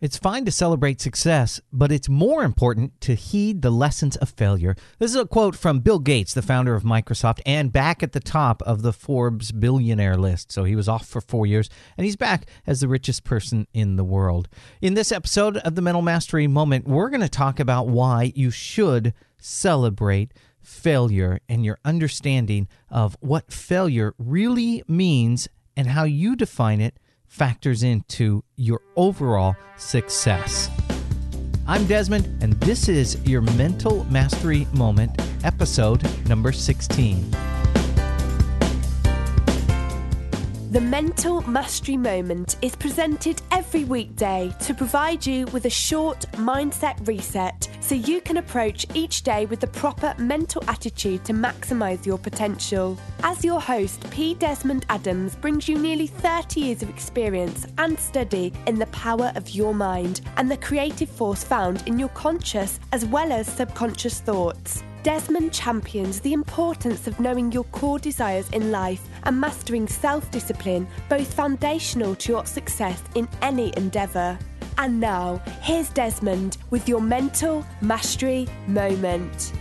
It's fine to celebrate success, but it's more important to heed the lessons of failure. This is a quote from Bill Gates, the founder of Microsoft, and back at the top of the Forbes billionaire list. So he was off for 4 years, and he's back as the richest person in the world. In this episode of the Mental Mastery Moment, we're going to talk about why you should celebrate failure and your understanding of what failure really means and how you define it factors into your overall success. I'm Desmond, and this is your Mental Mastery Moment, episode number 16. The Mental Mastery Moment is presented every weekday to provide you with a short mindset reset so you can approach each day with the proper mental attitude to maximise your potential. As your host, P. Desmond Adams brings you nearly 30 years of experience and study in the power of your mind and the creative force found in your conscious as well as subconscious thoughts. Desmond champions the importance of knowing your core desires in life and mastering self-discipline, both foundational to your success in any endeavour. And now, here's Desmond with your Mental Mastery Moment.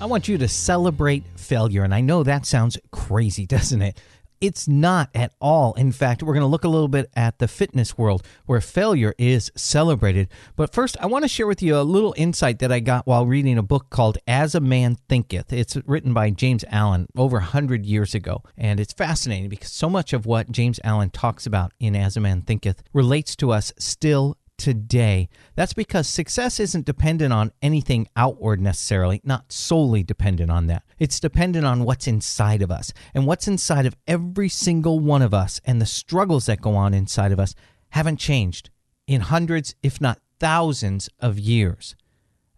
I want you to celebrate failure, and I know that sounds crazy, doesn't it? It's not at all. In fact, we're going to look a little bit at the fitness world where failure is celebrated. But first, I want to share with you a little insight that I got while reading a book called As a Man Thinketh. It's written by James Allen over 100 years ago. And it's fascinating because so much of what James Allen talks about in As a Man Thinketh relates to us still today. That's because success isn't dependent on anything outward necessarily, not solely dependent on that. It's dependent on what's inside of us, and what's inside of every single one of us and the struggles that go on inside of us haven't changed in hundreds, if not thousands of years.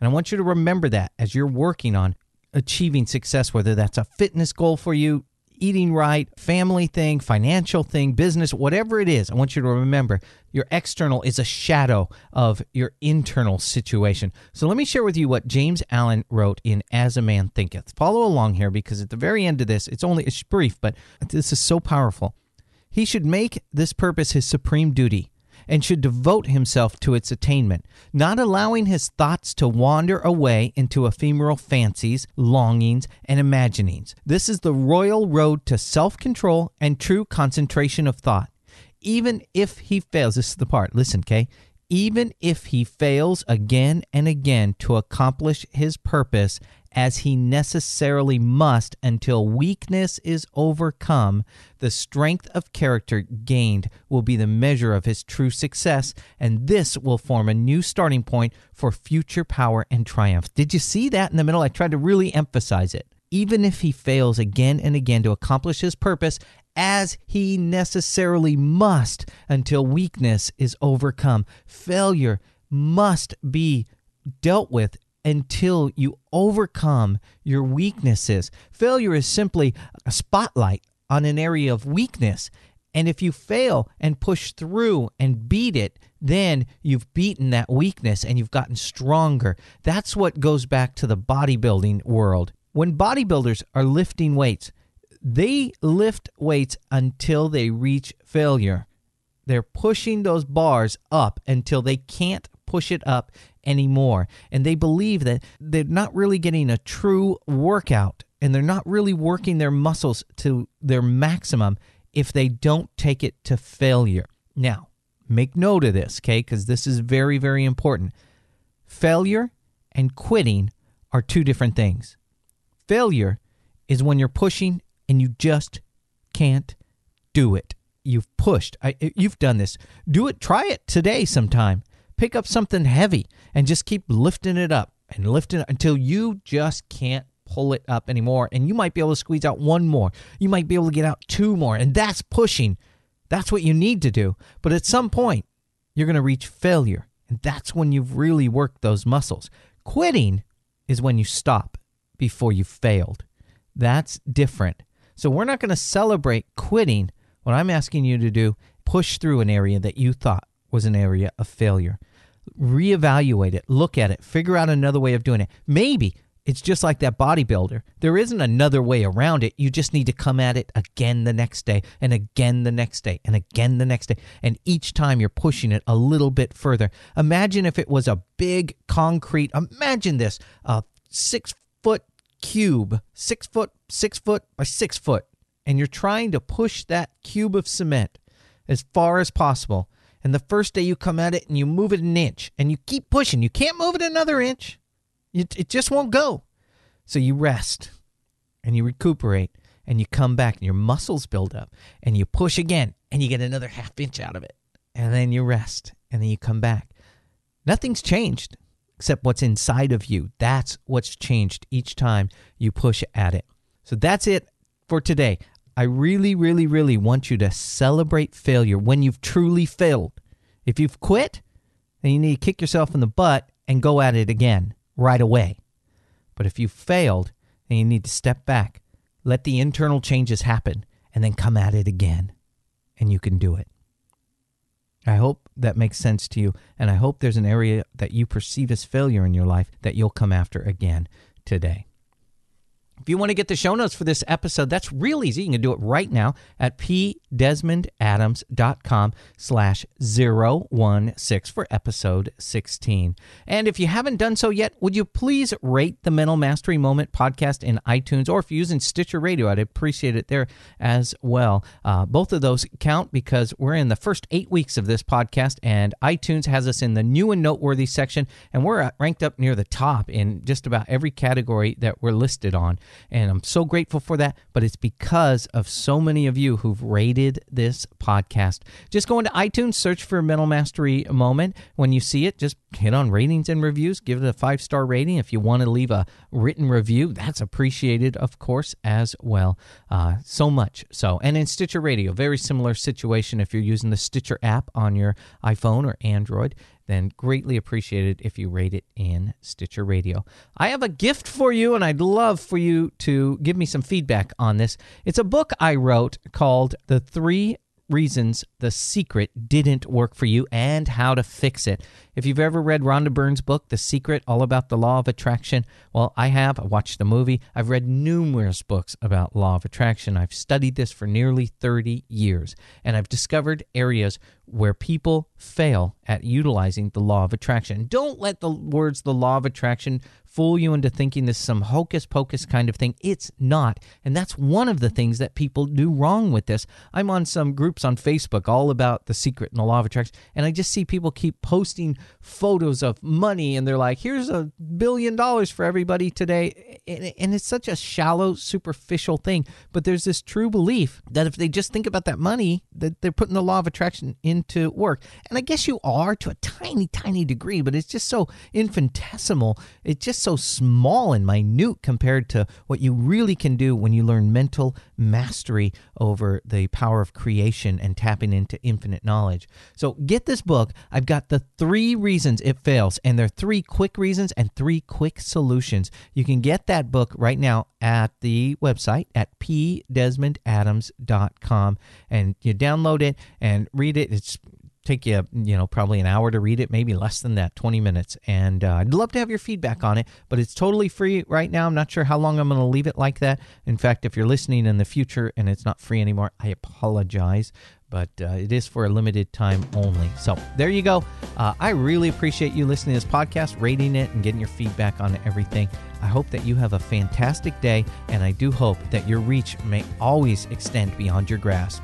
And I want you to remember that as you're working on achieving success, whether that's a fitness goal for you, eating right, family thing, financial thing, business, whatever it is, I want you to remember your external is a shadow of your internal situation. So let me share with you what James Allen wrote in As a Man Thinketh. Follow along here because at the very end of this, it's brief, but this is so powerful. He should make this purpose his supreme duty and should devote himself to its attainment, not allowing his thoughts to wander away into ephemeral fancies, longings, and imaginings. This is the royal road to self-control and true concentration of thought. Even if he fails, this is the part, listen, okay? Even if he fails again and again to accomplish his purpose, as he necessarily must until weakness is overcome, the strength of character gained will be the measure of his true success, and this will form a new starting point for future power and triumph. Did you see that in the middle? I tried to really emphasize it. Even if he fails again and again to accomplish his purpose, as he necessarily must until weakness is overcome. Failure must be dealt with until you overcome your weaknesses. Failure is simply a spotlight on an area of weakness. And if you fail and push through and beat it, then you've beaten that weakness and you've gotten stronger. That's what goes back to the bodybuilding world. When bodybuilders are lifting weights, they lift weights until they reach failure. They're pushing those bars up until they can't push it up anymore. And they believe that they're not really getting a true workout and they're not really working their muscles to their maximum if they don't take it to failure. Now, make note of this, okay, because this is very, very important. Failure and quitting are two different things. Failure is when you're pushing and you just can't do it. You've pushed. You've done this. Do it. Try it today sometime. Pick up something heavy and just keep lifting it up and lifting it until you just can't pull it up anymore. And you might be able to squeeze out one more. You might be able to get out two more. And that's pushing. That's what you need to do. But at some point, you're going to reach failure. And that's when you've really worked those muscles. Quitting is when you stop before you failed. That's different. So we're not going to celebrate quitting. What I'm asking you to do, push through an area that you thought was an area of failure. Reevaluate it, look at it, figure out another way of doing it. Maybe It's just like that bodybuilder. There isn't another way around it. You just need to come at it again the next day, and again the next day, and again the next day. And each time you're pushing it a little bit further. Imagine if it was a big concrete, imagine this, a 6-foot cube, 6 foot by 6 foot. And you're trying to push that cube of cement as far as possible. And the first day you come at it and you move it an inch and you keep pushing. You can't move it another inch. It just won't go. So you rest and you recuperate and you come back and your muscles build up and you push again and you get another half inch out of it. And then you rest and then you come back. Nothing's changed except what's inside of you. That's what's changed each time you push at it. So that's it for today. I really, really, really want you to celebrate failure when you've truly failed. If you've quit, then you need to kick yourself in the butt and go at it again right away. But if you failed, then you need to step back, let the internal changes happen, and then come at it again. And you can do it. I hope that makes sense to you. And I hope there's an area that you perceive as failure in your life that you'll come after again today. If you want to get the show notes for this episode, that's real easy. You can do it right now at pdesmondadams.com/016 for episode 16. And if you haven't done so yet, would you please rate the Mental Mastery Moment podcast in iTunes, or if you're using Stitcher Radio, I'd appreciate it there as well. Both of those count because we're in the first 8 weeks of this podcast, and iTunes has us in the new and noteworthy section, and we're ranked up near the top in just about every category that we're listed on. And I'm so grateful for that, but it's because of so many of you who've rated this podcast. Just go into iTunes, search for Mental Mastery Moment. When you see it, just hit on ratings and reviews. Give it a 5-star rating. If you want to leave a written review, that's appreciated, of course, as well. So much so. And in Stitcher Radio, very similar situation if you're using the Stitcher app on your iPhone or Android. Then greatly appreciated if you rate it in Stitcher Radio. I have a gift for you, and I'd love for you to give me some feedback on this. It's a book I wrote called The 3 Reasons The Secret Didn't Work For You and How to Fix It. If you've ever read Rhonda Byrne's book, The Secret, all about the law of attraction, well, I have. I watched the movie. I've read numerous books about law of attraction. I've studied this for nearly 30 years, and I've discovered areas where people fail at utilizing the law of attraction. Don't let the words the law of attraction fool you into thinking this is some hocus-pocus kind of thing. It's not, and that's one of the things that people do wrong with this. I'm on some groups on Facebook all about The Secret and the law of attraction, and I just see people keep posting photos of money, and they're like, here's $1 billion for everybody today, and it's such a shallow, superficial thing, but there's this true belief that if they just think about that money, that they're putting the law of attraction into work. And I guess you are to a tiny, tiny degree, but it's just so infinitesimal. It's just so small and minute compared to what you really can do when you learn mental mastery over the power of creation and tapping into infinite knowledge. So get this book. I've got the 3 reasons it fails, and there are 3 quick reasons and 3 quick solutions. You can get that book right now at the website at pdesmondadams.com, and you download it and read it. It's take you, probably an hour to read it, maybe less than that, 20 minutes. And I'd love to have your feedback on it, but it's totally free right now. I'm not sure how long I'm going to leave it like that. In fact, if you're listening in the future and it's not free anymore, I apologize, but it is for a limited time only. So there you go. I really appreciate you listening to this podcast, rating it, and getting your feedback on everything. I hope that you have a fantastic day, and I do hope that your reach may always extend beyond your grasp.